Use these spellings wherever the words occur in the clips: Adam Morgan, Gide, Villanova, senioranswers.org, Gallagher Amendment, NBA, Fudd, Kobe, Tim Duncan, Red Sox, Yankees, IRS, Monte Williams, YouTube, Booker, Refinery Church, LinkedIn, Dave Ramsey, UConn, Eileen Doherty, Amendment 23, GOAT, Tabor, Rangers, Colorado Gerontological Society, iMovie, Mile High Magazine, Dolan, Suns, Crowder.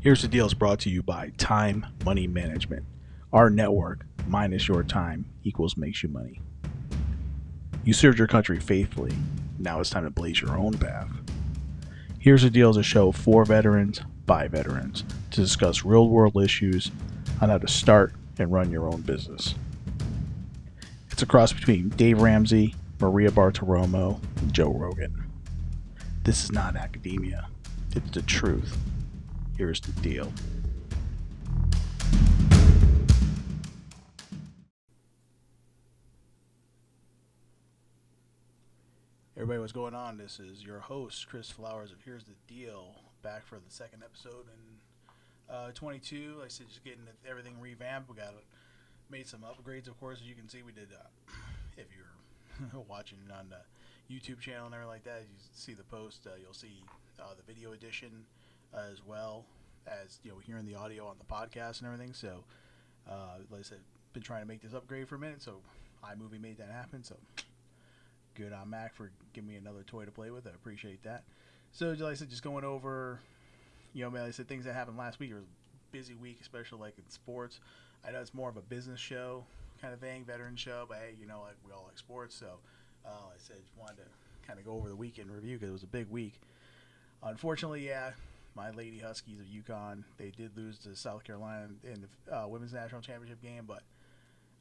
Here's the Deal is brought to you by Time Money Management. Our network, minus your time, equals makes you money. You served your country faithfully. Now it's time to blaze your own path. Here's the Deal is a show for veterans, by veterans, to discuss real-world issues on how to start and run your own business. It's a cross between Dave Ramsey, Maria Bartiromo, and Joe Rogan. This is not academia. It's the truth. Here's the deal. Everybody, what's going on? This is your host, Chris Flowers of Here's the Deal, back for the second episode in 22. Like I said, just getting everything revamped. We got made some upgrades, of course. As you can see, we did, if you're watching on the YouTube channel and everything like that, you see the post, you'll see the video edition as well as, you know, hearing the audio on the podcast and everything. So, like I said, been trying to make this upgrade for a minute, so iMovie made that happen, so... Good on Mac for giving me another toy to play with. I appreciate that. So, like I said, just going over, you know, man, like I said, things that happened last week. It was a busy week, especially like in sports. I know it's more of a business show kind of thing, veteran show, but hey, you know, like we all like sports. So, like I said, just wanted to kind of go over the weekend review because it was a big week. Unfortunately, yeah, my Lady Huskies of UConn, they did lose to South Carolina in the Women's National Championship game, but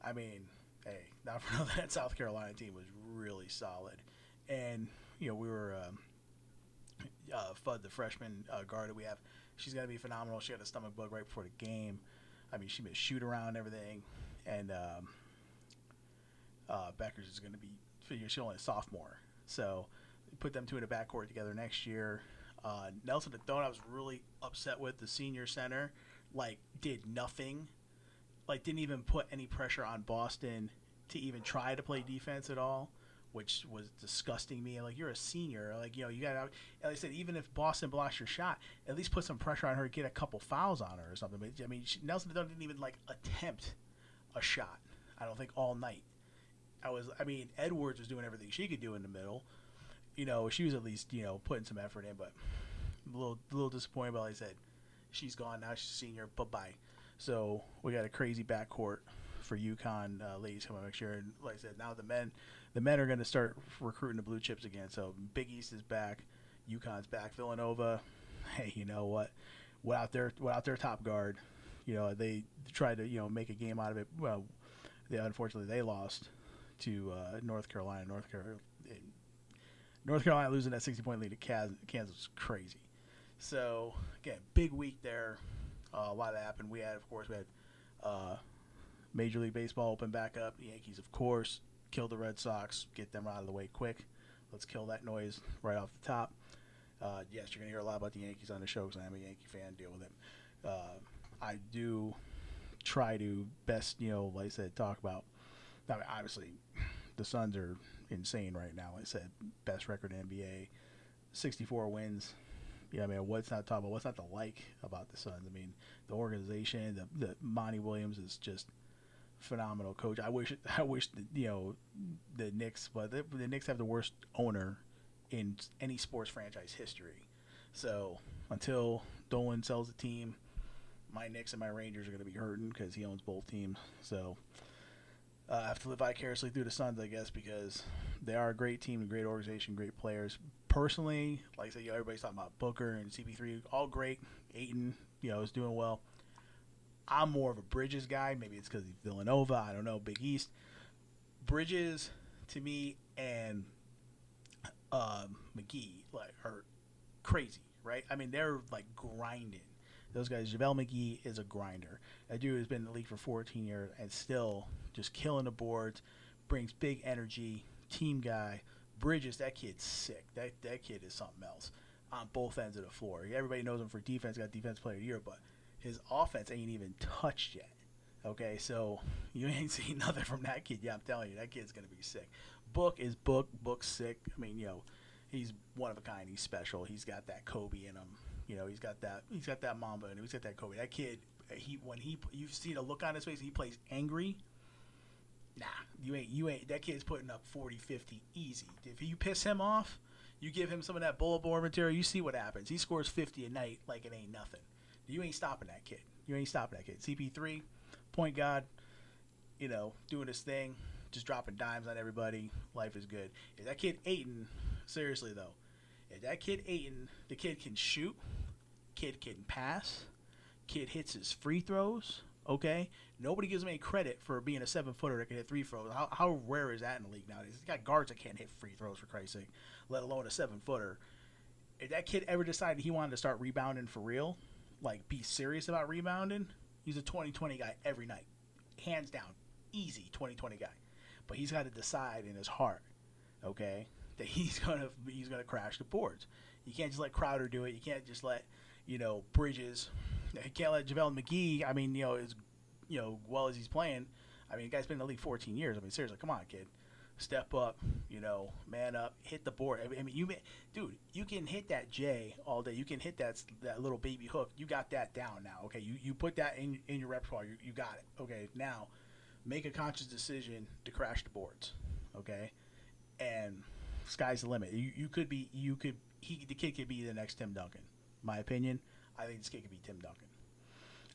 I mean, hey, not for nothing, that South Carolina team was really solid. And, you know, we were Fudd, the freshman guard that we have. She's going to be phenomenal. She had a stomach bug right before the game. I mean, she made a shoot-around and everything. And Becker's is going to be – she's only a sophomore. So, put them two in a backcourt together next year. Nelson Dunham, I was really upset with. The senior center, like, did nothing. Like, didn't even put any pressure on Boston to even try to play defense at all, which was disgusting me. Like, you're a senior. Like, you know, you got to, like I said, even if Boston blocks your shot, at least put some pressure on her, get a couple fouls on her or something. But, I mean, Nelson didn't even, like, attempt a shot, I don't think, all night. I mean, Edwards was doing everything she could do in the middle. You know, she was at least, you know, putting some effort in, but a little disappointed. But, like I said, she's gone now. She's a senior. Bye-bye. So we got a crazy backcourt for UConn ladies coming next year. And like I said, now the men are going to start recruiting the blue chips again. So Big East is back, UConn's back, Villanova. Hey, you know what? Without their top guard, you know, they tried to, you know, make a game out of it. Well, unfortunately they lost to North Carolina. North Carolina losing that 60-point lead to Kansas was crazy. So again, big week there. A lot that happened. We had Major League Baseball open back up. The Yankees, of course, killed the Red Sox. Get them out of the way quick. Let's kill that noise right off the top. Yes, you're going to hear a lot about the Yankees on the show because I am a Yankee fan. Deal with it. I do try to best, you know, like I said, talk about, I mean, obviously, the Suns are insane right now. Like I said, best record in NBA, 64 wins. Yeah, I mean, what's not talking about? What's not to like about the Suns? I mean, the organization, the Monte Williams is just phenomenal coach. I wish that, you know, the Knicks, but the Knicks have the worst owner in any sports franchise history. So until Dolan sells the team, my Knicks and my Rangers are going to be hurting because he owns both teams. So I have to live vicariously through the Suns, I guess, because they are a great team, a great organization, great players. Personally, like I said, you know, everybody's talking about Booker and CP3, all great. Ayton, you know, is doing well. I'm more of a Bridges guy. Maybe it's because he's Villanova. I don't know, Big East. Bridges, to me, and McGee, like, are crazy, right? I mean, they're, like, grinding. Those guys, JaVale McGee is a grinder. That dude has been in the league for 14 years and still just killing the boards, brings big energy, team guy. Bridges, that kid's sick. That kid is something else on both ends of the floor. Everybody knows him for defense, got Defensive Player of the Year, but his offense ain't even touched yet. Okay, so you ain't seen nothing from that kid. Yeah, I'm telling you, that kid's going to be sick. Book's sick. I mean, you know, he's one of a kind. He's special. He's got that Kobe in him. You know, he's got that Mamba in him. He's got that Kobe. That kid, you've seen a look on his face, he plays angry. Nah, you ain't. That kid's putting up 40, 50 easy. If you piss him off, you give him some of that bullet board material, you see what happens. He scores 50 a night like it ain't nothing. you ain't stopping that kid. You ain't stopping that kid. CP3, point guard, you know, doing his thing, just dropping dimes on everybody. Life is good. If that kid Ayton, seriously though, if that kid Ayton, the kid can shoot, kid can pass, kid hits his free throws, okay? Nobody gives him any credit for being a 7-footer that can hit free throws. How rare is that in the league nowadays? He's got guards that can't hit free throws, for Christ's sake, let alone a 7-footer. If that kid ever decided he wanted to start rebounding for real, like be serious about rebounding, he's a 20-20 guy every night. Hands down, easy 20-20 guy. But he's got to decide in his heart, okay, that he's gonna crash the boards. You can't just let Crowder do it. You can't just let, you know, Bridges. You can't let JaVale McGee. I mean, you know, as you know well as he's playing. I mean, the guy's been in the league 14 years. I mean, seriously, come on, kid, step up. You know, man up, hit the board. I mean, you can hit that J all day. You can hit that little baby hook. You got that down now. Okay, you put that in your repertoire. You got it. Okay, now make a conscious decision to crash the boards. Okay, and sky's the limit. The kid could be the next Tim Duncan. My opinion, I think this kid could be Tim Duncan.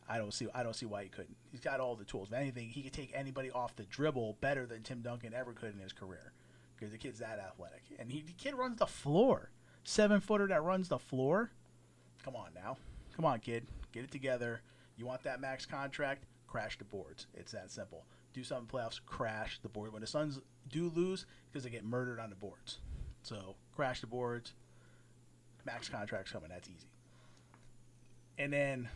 I don't see why he couldn't. He's got all the tools. If anything, he could take anybody off the dribble better than Tim Duncan ever could in his career, because the kid's that athletic, and the kid runs the floor. 7-footer that runs the floor. Come on now, come on kid, get it together. You want that max contract? Crash the boards. It's that simple. Do something playoffs. Crash the board. When the Suns do lose, because they get murdered on the boards. So crash the boards. Max contract's coming. That's easy. And then,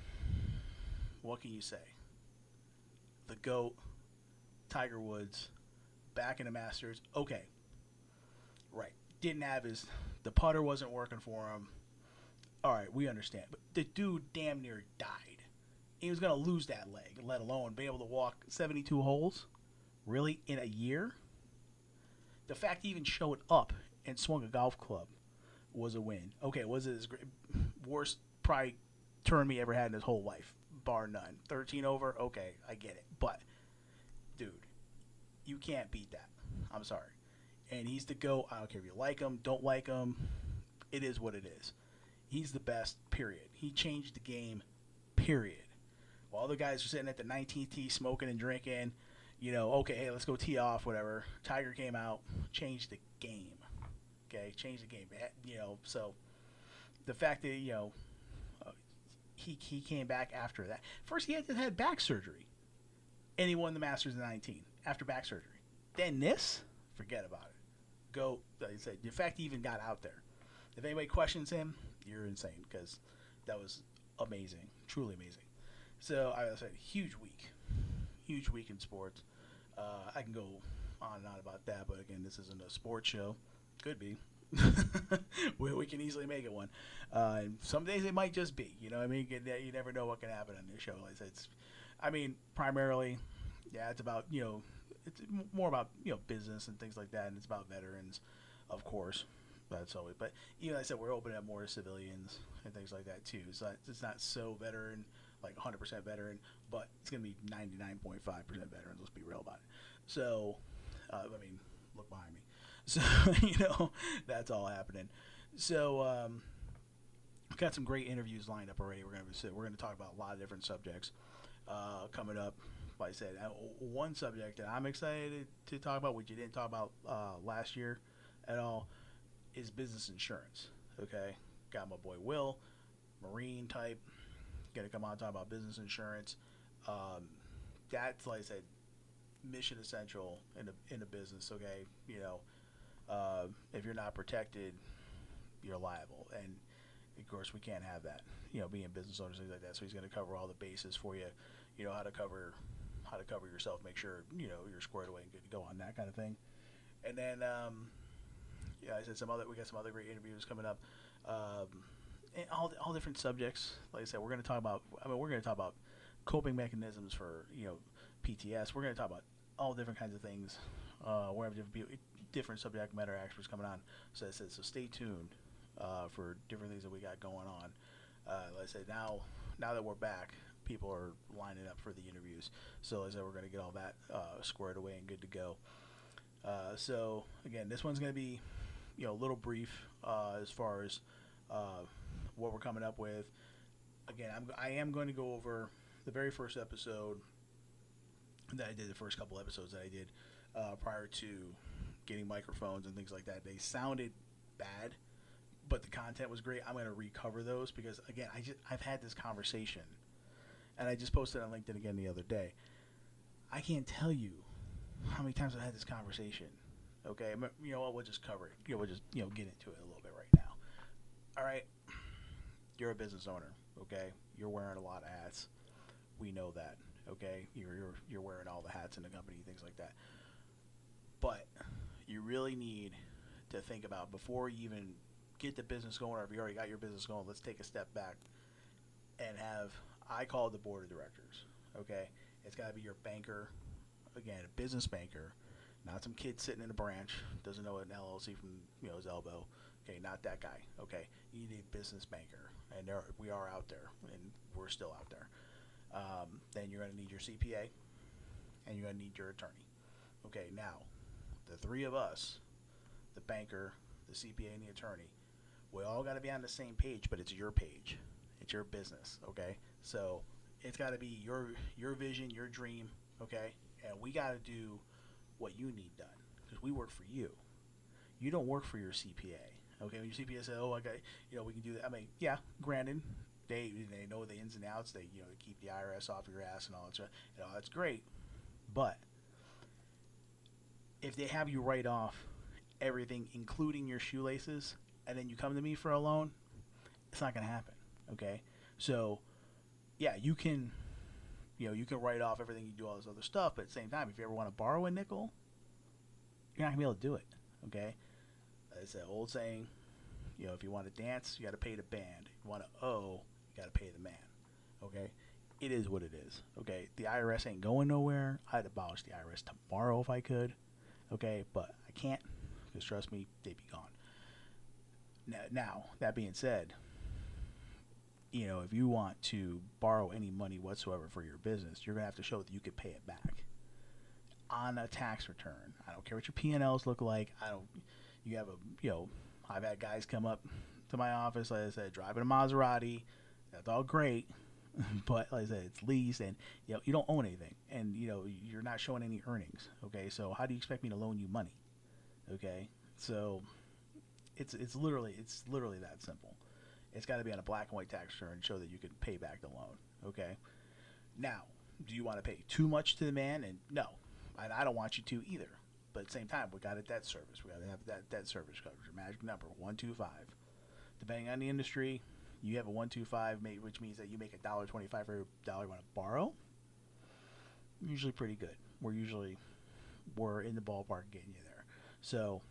what can you say? The GOAT, Tiger Woods, back in the Masters. Okay, right. Didn't have the putter wasn't working for him. All right, we understand. But the dude damn near died. He was gonna lose that leg, let alone be able to walk 72 holes, really, in a year. The fact he even showed up and swung a golf club was a win. Okay, was it his worst probably turn he ever had in his whole life, bar none. 13 over, okay, I get it. But, dude, you can't beat that. I'm sorry. And he's the GOAT. I don't care if you like him, don't like him. It is what it is. He's the best, period. He changed the game, period. While other guys are sitting at the 19th tee smoking and drinking, you know, okay, hey, let's go tee off, whatever. Tiger came out, changed the game. Okay, changed the game. You know, so the fact that, you know, he came back after that. First, he had back surgery, and he won the Masters in 19 after back surgery. Then this? Forget about it. Go, like I said, the fact he even got out there. If anybody questions him, you're insane, because that was amazing, truly amazing. So, like I said, huge week in sports. I can go on and on about that, but again, this isn't a sports show. Could be. we can easily make it one. Some days it might just be, you know what I mean? You never know what can happen on this show. Like it's, I mean, primarily, yeah, it's about, you know, it's more about, you know, business and things like that, and it's about veterans, of course. That's always, but even like I said, we're opening up more to civilians and things like that too. So it's not so veteran, like 100% veteran, but it's going to be 99.5% veterans. Let's be real about it. So, I mean, look behind me. So, you know, that's all happening. So, we've got some great interviews lined up already. We're going to talk about a lot of different subjects coming up. Like I said, one subject that I'm excited to talk about, which you didn't talk about last year at all, is business insurance. Okay, got my boy Will, Marine type, gonna come on and talk about business insurance. That's, like I said, mission essential in a business. Okay, you know. If you're not protected, you're liable, and of course we can't have that, you know, being business owners, things like that. So he's going to cover all the bases for you, you know, how to cover yourself, make sure, you know, you're squared away and good to go on that kind of thing. And then yeah, I said we got some other great interviews coming up, and all different subjects. Like I said, we're going to talk about coping mechanisms for, you know, PTS. We're going to talk about all different kinds of things. We're having different subject matter experts coming on. So I said, so stay tuned for different things that we got going on. Like I said, now that we're back, people are lining up for the interviews. So like I said, we're going to get all that squared away and good to go. So again, this one's going to be, you know, a little brief as far as what we're coming up with. again, I am going to go over the very first episode that I did, the first couple episodes that I did prior to getting microphones and things like that. They sounded bad, but the content was great. I'm going to recover those because, again, I've had this conversation, and I just posted on LinkedIn again the other day. I can't tell you how many times I've had this conversation. Okay, you know what? We'll just cover it. You know, we'll just get into it a little bit right now. All right, you're a business owner. Okay, you're wearing a lot of hats. We know that. Okay, you're wearing all the hats in the company, things like that. But you really need to think about before you even get the business going, or if you already got your business going, let's take a step back and have, I call it the board of directors, okay? It's got to be your banker, again, a business banker, not some kid sitting in a branch, doesn't know an LLC from his elbow, okay, not that guy, okay? You need a business banker, and we are out there, and we're still out there. Then you're going to need your CPA, and you're going to need your attorney. Okay, now, the three of us, the banker, the CPA, and the attorney, we all got to be on the same page, but it's your page. It's your business, okay? So it's got to be your vision, your dream, okay? And we got to do what you need done because we work for you. You don't work for your CPA, okay? When your CPA says, oh, okay, we can do that. I mean, yeah, granted, they know the ins and outs. They, they keep the IRS off your ass and all that stuff. And all that's great. But if they have you write off everything, including your shoelaces, and then you come to me for a loan, it's not going to happen, okay? So, yeah, you can, you can write off everything, you do all this other stuff, but at the same time, if you ever want to borrow a nickel, you're not going to be able to do it, okay? It's that old saying, if you want to dance, you got to pay the band. If you want to owe, you got to pay the man, okay? It is what it is, okay? The IRS ain't going nowhere. I'd abolish the IRS tomorrow if I could, okay? But I can't. Because trust me, they'd be gone. Now, that being said, if you want to borrow any money whatsoever for your business, you're going to have to show that you could pay it back on a tax return. I don't care what your P&Ls look like. I've had guys come up to my office, like I said, driving a Maserati. That's all great. But like I said, it's leased, and you don't own anything. And you're not showing any earnings. Okay, so how do you expect me to loan you money? Okay, so it's literally that simple. It's got to be on a black and white tax return and show that you can pay back the loan. Okay, now do you want to pay too much to the man? And no, and I don't want you to either. But at the same time, we got a debt service. We got to have that debt service coverage. Magic number 125. Depending on the industry, you have a 125, which means that you make $1.25 for every dollar you want to borrow. Usually pretty good. We're in the ballpark getting you there. So,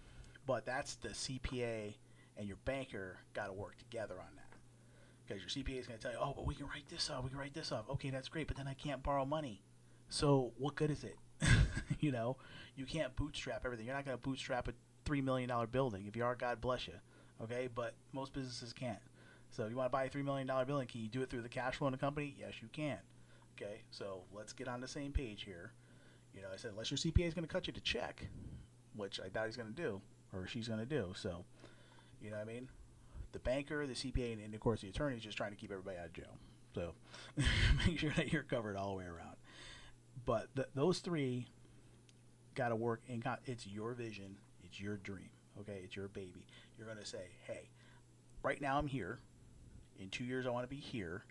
but that's the CPA and your banker got to work together on that, because your CPA is going to tell you, oh, but we can write this off. We can write this off. Okay, that's great, but then I can't borrow money. So what good is it? You can't bootstrap everything. You're not going to bootstrap a $3 million building. If you are, God bless you. Okay, but most businesses can't. So if you want to buy a $3 million building, can you do it through the cash flow in the company? Yes, you can. Okay, so let's get on the same page here. I said, unless your CPA is going to cut you the check, which I doubt he's going to do, or she's going to do. So, what I mean? The banker, the CPA, and of course the attorney is just trying to keep everybody out of jail. So, make sure that you're covered all the way around. But those three got to work. It's your vision. It's your dream. Okay? It's your baby. You're going to say, hey, right now I'm here. In 2 years I want to be here.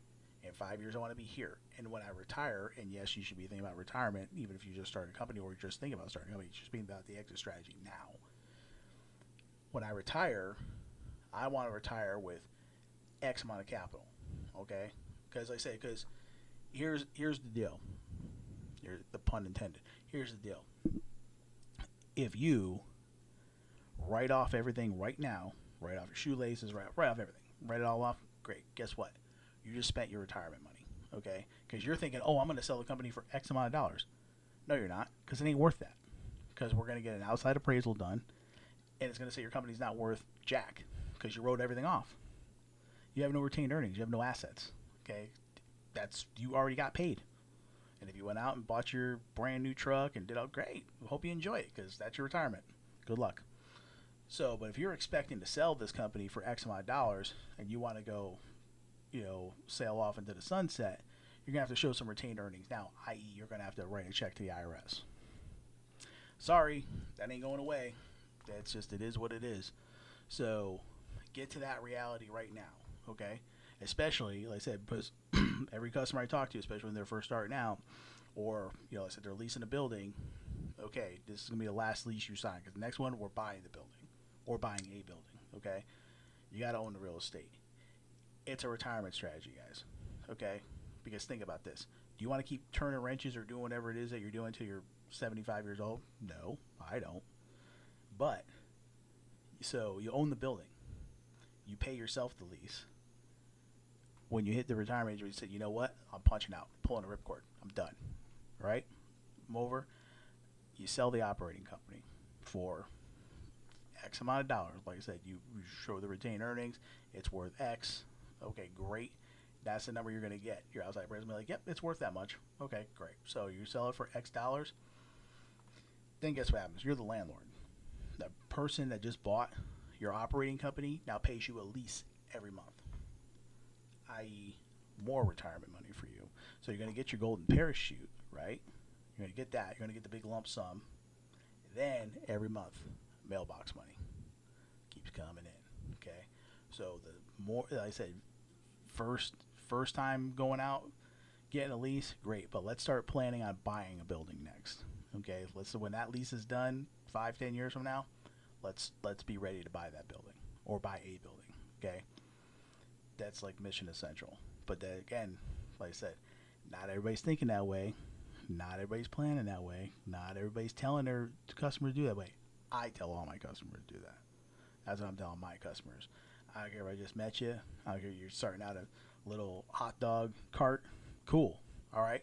In 5 years I want to be here. And when I retire, and yes, you should be thinking about retirement, even if you just started a company or you're just thinking about starting a company, you should be thinking about the exit strategy now. When I retire, I want to retire with X amount of capital, okay? Because here's the deal. Here's the pun intended. Here's the deal. If you write off everything right now, write off your shoelaces, write off everything, write it all off, great. Guess what? You just spent your retirement money, okay? Because you're thinking, oh, I'm going to sell the company for X amount of dollars. No, you're not, because it ain't worth that, because we're going to get an outside appraisal done, and it's going to say your company's not worth jack because you wrote everything off. You have no retained earnings. You have no assets, okay? You already got paid. And if you went out and bought your brand new truck and did all great, we hope you enjoy it, because that's your retirement. Good luck. So, but if you're expecting to sell this company for X amount of dollars and you want to go you know, sail off into the sunset, you're going to have to show some retained earnings now, i.e. you're going to have to write a check to the IRS. Sorry, that ain't going away. That's just, it is what it is. So get to that reality right now, okay? Especially, like I said, every customer I talk to, especially when they're first starting out, or, you know, like I said, they're leasing a building, okay, this is going to be the last lease you sign, because the next one, we're buying the building, or buying a building, okay? You got to own the real estate. It's a retirement strategy, guys, okay? Because think about this. Do you want to keep turning wrenches or doing whatever it is that you're doing until you're 75 years old? No, I don't. But, so you own the building. You pay yourself the lease. When you hit the retirement age, you said, you know what? I'm punching out, pulling a ripcord. I'm done, right? I'm over. You sell the operating company for X amount of dollars. Like I said, you show the retained earnings. It's worth X. Okay, great. That's the number you're going to get. Your outside person will be like, yep, it's worth that much. Okay, great. So you sell it for X dollars. Then guess what happens? You're the landlord. The person that just bought your operating company now pays you a lease every month, i.e. more retirement money for you. So you're going to get your golden parachute, right? You're going to get that. You're going to get the big lump sum. Then every month, mailbox money keeps coming in, okay? So the more, like I said, first time going out, getting a lease, great. But let's start planning on buying a building next, okay? Let's, when that lease is done, 5-10 years from now, let's be ready to buy that building or buy a building, okay? That's like mission essential. But then again, like I said, not everybody's thinking that way. Not everybody's planning that way. Not everybody's telling their customers to do that way. I tell all my customers to do that. That's what I'm telling my customers. I don't care if I just met you. I don't care if you're starting out a little hot dog cart. Cool. All right.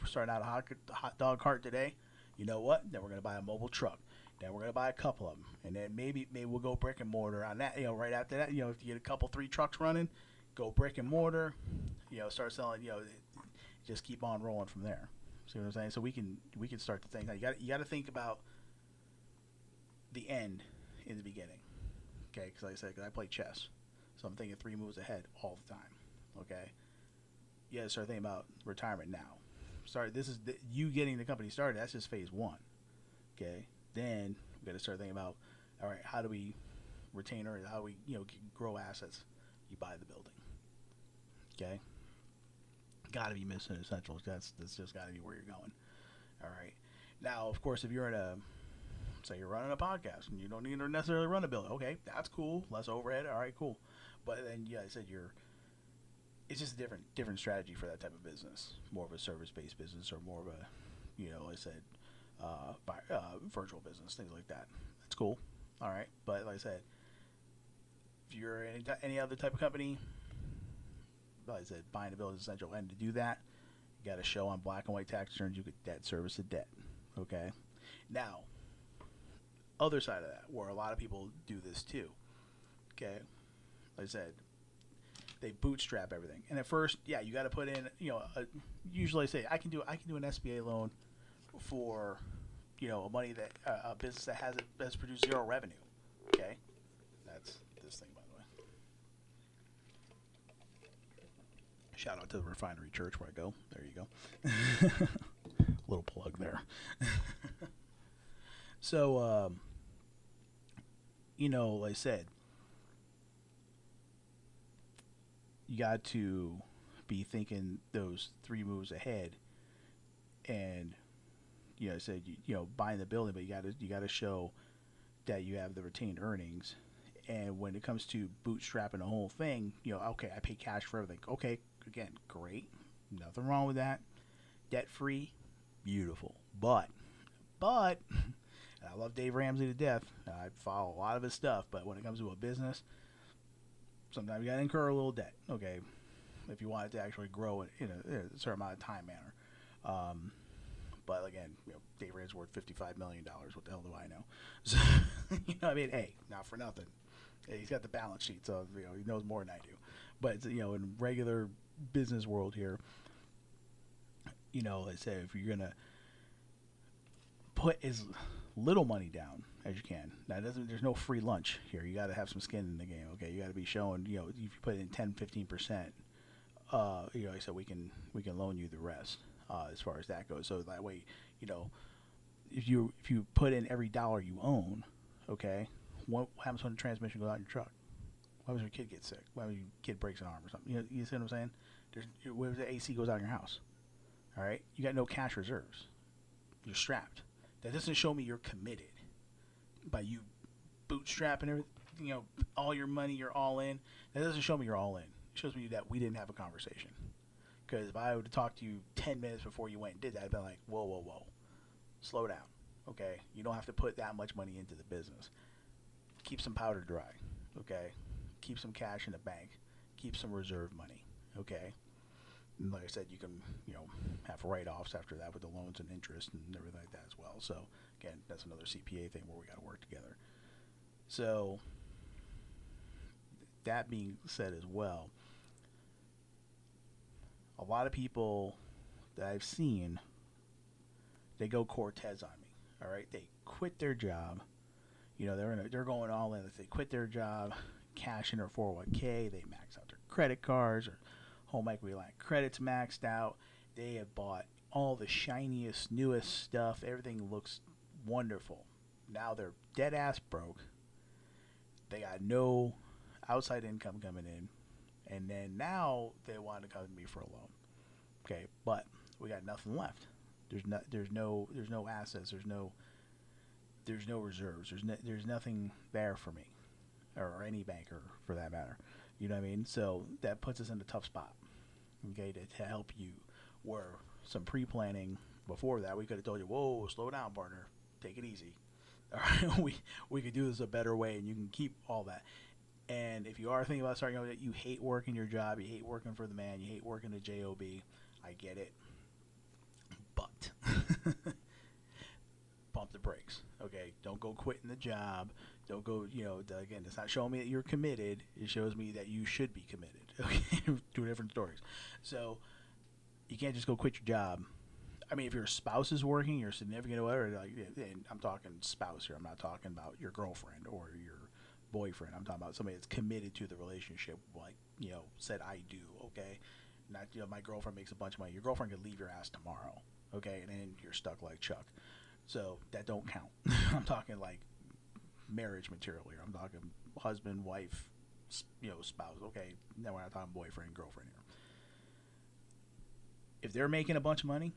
We're starting out a hot dog cart today. You know what? Then we're going to buy a mobile truck. Then we're going to buy a couple of them. And then maybe we'll go brick and mortar on that. You know, right after that, you know, if you get a couple, 3 trucks running, go brick and mortar, you know, start selling, you know, just keep on rolling from there. See what I'm saying? So we can start to think. Now you got to think about the end in the beginning. Okay, because like I said, I play chess, so I'm thinking 3 moves ahead all the time. Okay, you got to start thinking about retirement now. Start. This is you getting the company started. That's just phase 1. Okay, then we got to start thinking about, all right, how do we retain or how do we, you know, grow assets? You buy the building. Okay. Got to be missing essentials. That's just got to be where you're going. All right. Now, of course, if you're in a, say you're running a podcast and you don't need to necessarily run a building, okay, that's cool. Less overhead. All right, cool. But then, yeah, I said it's just a different strategy for that type of business. More of a service-based business or more of a, you know, like I said, virtual business, things like that. That's cool. All right. But like I said, if you're in any other type of company, like I said, buying a building is essential. And to do that, you got to show on black and white tax returns you get debt service to debt. Okay. Now, other side of that, where a lot of people do this too. Okay. Like I said, they bootstrap everything. And at first, yeah, you got to put in, you know, usually I say I can do an SBA loan for, you know, money that a business that has produced zero revenue. Okay. That's this thing. Shout out to the Refinery Church where I go. There you go. Little plug there. So, you know, like I said, you got to be thinking those 3 moves ahead. And, you know, I said, you know, buying the building, but you got to show that you have the retained earnings. And when it comes to bootstrapping the whole thing, you know, okay, I pay cash for everything. Okay. Again, great. Nothing wrong with that. Debt-free. Beautiful. But, and I love Dave Ramsey to death. I follow a lot of his stuff. But when it comes to a business, sometimes you got to incur a little debt. Okay. If you want it to actually grow in a certain amount of time manner. But, again, you know, Dave Ramsey's worth $55 million. What the hell do I know? So, you know what I mean? Hey, not for nothing. He's got the balance sheet, so, you know, he knows more than I do. But, you know, in regular business world here, you know, let's say if you're going to put as little money down as you can. Now, there's no free lunch here. You got to have some skin in the game, okay? You got to be showing, you know, if you put in 10-15%, you know, I said we can loan you the rest as far as that goes. So that way, you know, if you put in every dollar you own, okay, what happens when the transmission goes out in your truck? What happens when your kid gets sick? What happens when your kid breaks an arm or something? You see what I'm saying? What if the AC goes out in your house? All right, you got no cash reserves. You're strapped. That doesn't show me you're committed by you bootstrapping everything. You know, all your money, you're all in. That doesn't show me you're all in. It shows me that we didn't have a conversation. Because if I would have talked to you 10 minutes before you went and did that, I'd been like, whoa, whoa, whoa. Slow down, okay? You don't have to put that much money into the business. Keep some powder dry, okay? Keep some cash in the bank. Keep some reserve money, okay? And like I said, you can, you know, have write-offs after that with the loans and interest and everything like that as well. So, again, that's another CPA thing where we got to work together. So, that being said as well, a lot of people that I've seen, they go Cortez on me, all right? They quit their job. You know, they're going all in. They quit their job, cash in their 401k. They max out their credit cards or home equity line credits maxed out. They have bought all the shiniest, newest stuff. Everything looks wonderful. Now they're dead-ass broke. They got no outside income coming in. And then now they want to come to me for a loan. Okay, but we got nothing left. There's no assets. There's no reserves. There's nothing there for me, or any banker for that matter. You know what I mean? So that puts us in a tough spot. Okay, to help you, where some pre-planning before that, we could have told you, whoa, slow down, partner, take it easy. All right, we could do this a better way, and you can keep all that. And if you are thinking about starting out, you hate working your job, you hate working for the man, you hate working the job. I get it. Pump the brakes, okay? Don't go quitting the job. Don't go, you know, again, it's not showing me that you're committed. It shows me that you should be committed, okay? Two different stories. So you can't just go quit your job. I mean, if your spouse is working, your significant other, like, and I'm talking spouse here. I'm not talking about your girlfriend or your boyfriend. I'm talking about somebody that's committed to the relationship, like, you know, said I do, okay? Not, you know, my girlfriend makes a bunch of money. Your girlfriend could leave your ass tomorrow. Okay, and then you're stuck like Chuck. So that don't count. I'm talking like marriage material here. I'm talking husband, wife, you know, spouse. Okay, now we're not talking boyfriend, girlfriend here. If they're making a bunch of money,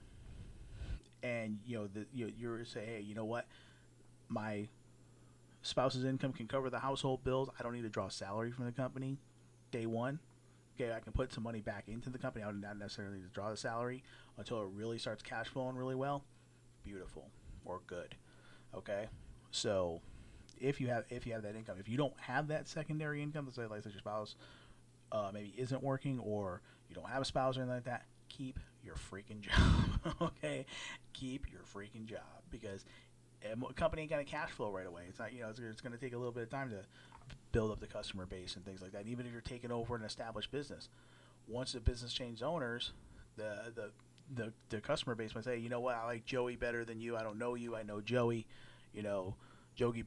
and you know, you're say, hey, you know what, my spouse's income can cover the household bills. I don't need to draw salary from the company day one. Okay, I can put some money back into the company. I don't necessarily need to draw the salary until it really starts cash flowing really well. Beautiful or good. Okay, so if you have that income, if you don't have that secondary income, let's say like your spouse maybe isn't working, or you don't have a spouse or anything like that, keep your freaking job. Okay, keep your freaking job, because a company ain't got a cash flow right away. It's not, you know, it's going to take a little bit of time to build up the customer base and things like that. Even if you're taking over an established business, once the business changes owners, the customer base might say, you know what, I like Joey better than you. I don't know you. I know Joey. You know, Joey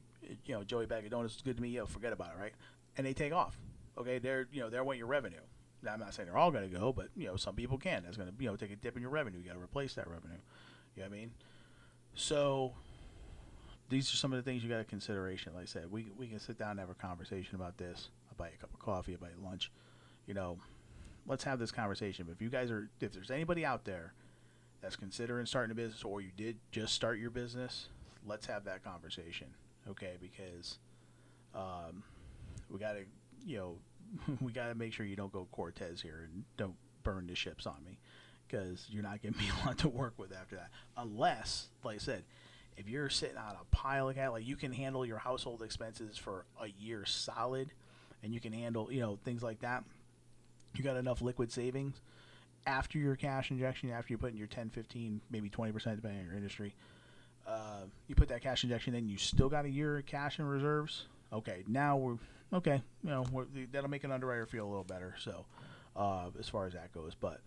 bag of donuts is good to me. Yo, forget about it, right? And they take off. Okay, there went your revenue. Now, I'm not saying they're all going to go, but you know, some people can. That's going to, you know, take a dip in your revenue. You got to replace that revenue. You know what I mean? So these are some of the things you got to consideration. Like I said, we can sit down and have a conversation about this. I'll buy you a cup of coffee. I'll buy you lunch. You know, let's have this conversation. But if there's anybody out there that's considering starting a business, or you did just start your business, let's have that conversation, okay? Because we got to, you know, we got to make sure you don't go Cortez here and don't burn the ships on me, because you're not giving me a lot to work with after that. Unless, like I said, if you're sitting on a pile of cash, like you can handle your household expenses for a year solid, and you can handle, you know, things like that. You got enough liquid savings after your cash injection, after you put in your 10, 15, maybe 20%, depending on your industry. You put that cash injection in, you still got a year of cash in reserves. Okay, now we're okay. You know, that'll make an underwriter feel a little better. So, as far as that goes, but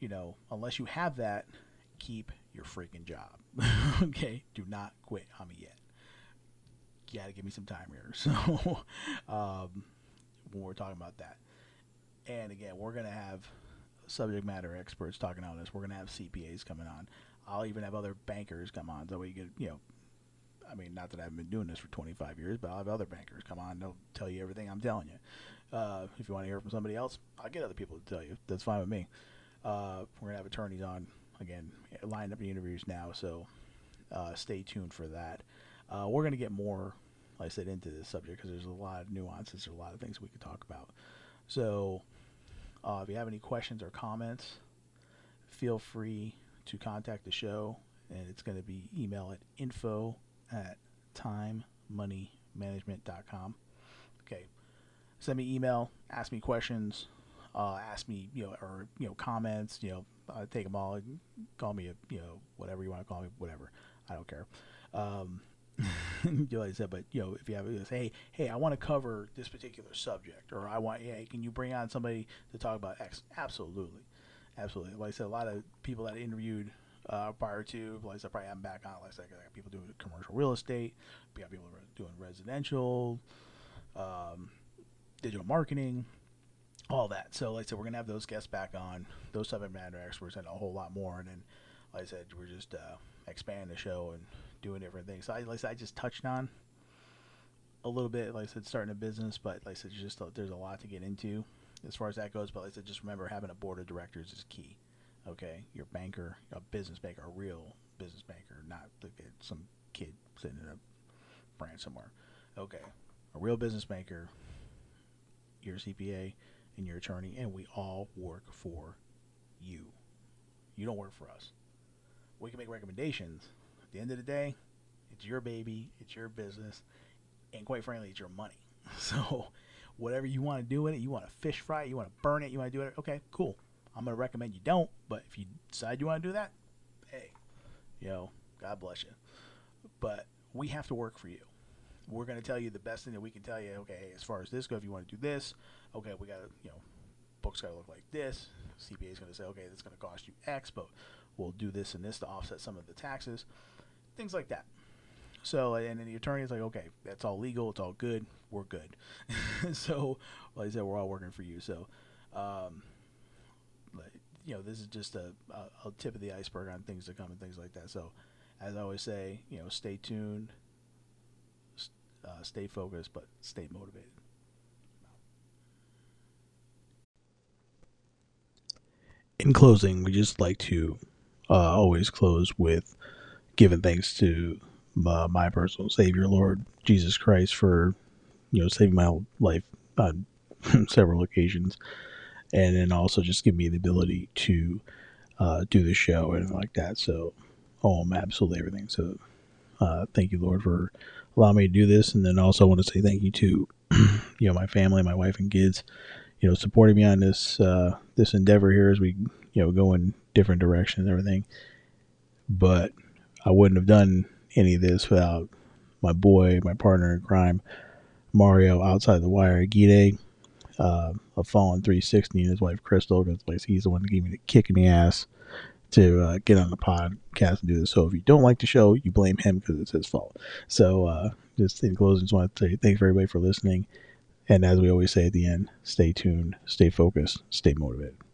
you know, unless you have that, keep your freaking job. Okay, do not quit on me yet. You gotta give me some time here. So when we're talking about that, And again, we're going to have subject matter experts talking on this. We're going to have CPAs coming on. I'll even have other bankers come on. So we could, you know, I mean, not that I haven't been doing this for 25 years, but I'll have other bankers come on. They'll tell you everything I'm telling you. If you want to hear from somebody else, I'll get other people to tell you. That's fine with me. We're going to have attorneys on, again, lined up the interviews now. So stay tuned for that. We're going to get more, like I said, into this subject because there's a lot of nuances. There's a lot of things we could talk about. So if you have any questions or comments, feel free to contact the show. And it's going to be email at info@timemoneymanagement.com. Okay. Send me email, ask me questions, ask me, or, comments, I take them all. Call me, whatever you want to call me, whatever. I don't care. Like I said, but, if you have a say, hey, I want to cover this particular subject, or I want, hey, can you bring on somebody to talk about X? Absolutely. Absolutely. Like I said, a lot of people that I interviewed prior to, like I said, probably I'm back on. Like I said, I got people doing commercial real estate, I got people doing residential, digital marketing, all that. So, like I said, we're going to have those guests back on, those subject matter experts, and a whole lot more. And then, like I said, we're just expanding the show and doing different things. So, I just touched on a little bit, like I said, starting a business, but like I said, just there's a lot to get into as far as that goes. But like I said, just remember having a board of directors is key. Okay, your banker, a business banker, a real business banker, not some kid sitting in a branch somewhere. Okay, a real business banker, your CPA, and your attorney, and we all work for you. You don't work for us. We can make recommendations. At the end of the day, it's your baby, it's your business, and quite frankly, it's your money. So whatever you want to do with it, you want to fish fry it, you want to burn it, you want to do it, okay, cool. I'm going to recommend you don't, but if you decide you want to do that, hey, God bless you. But we have to work for you. We're going to tell you the best thing that we can tell you. Okay, as far as this goes, if you want to do this, okay, we got to, books got to look like this. CPA is going to say, okay, that's going to cost you X, but we'll do this and this to offset some of the taxes, things like that. So, and then the attorney is like, okay, that's all legal. It's all good. We're good. So, like I said, we're all working for you. So, this is just a tip of the iceberg on things to come and things like that. So, as I always say, stay tuned, stay focused, but stay motivated. In closing, we just like to always close with giving thanks to my personal Savior, Lord Jesus Christ, for saving my life on several occasions. And then also just give me the ability to do the show and like that. So, absolutely everything. So, thank you, Lord, for allowing me to do this. And then also I want to say thank you to, my family, my wife and kids, supporting me on this this endeavor here as we, go in different directions and everything. But I wouldn't have done any of this without my boy, my partner in crime, Mario, outside the wire, Gide. A Fallen 360 and his wife Crystal, because he's the one that gave me the kick in the ass to get on the podcast and do this. So if you don't like the show, you blame him because it's his fault. So just in closing, just want to say thanks for everybody for listening. And as we always say at the end, stay tuned, stay focused, stay motivated.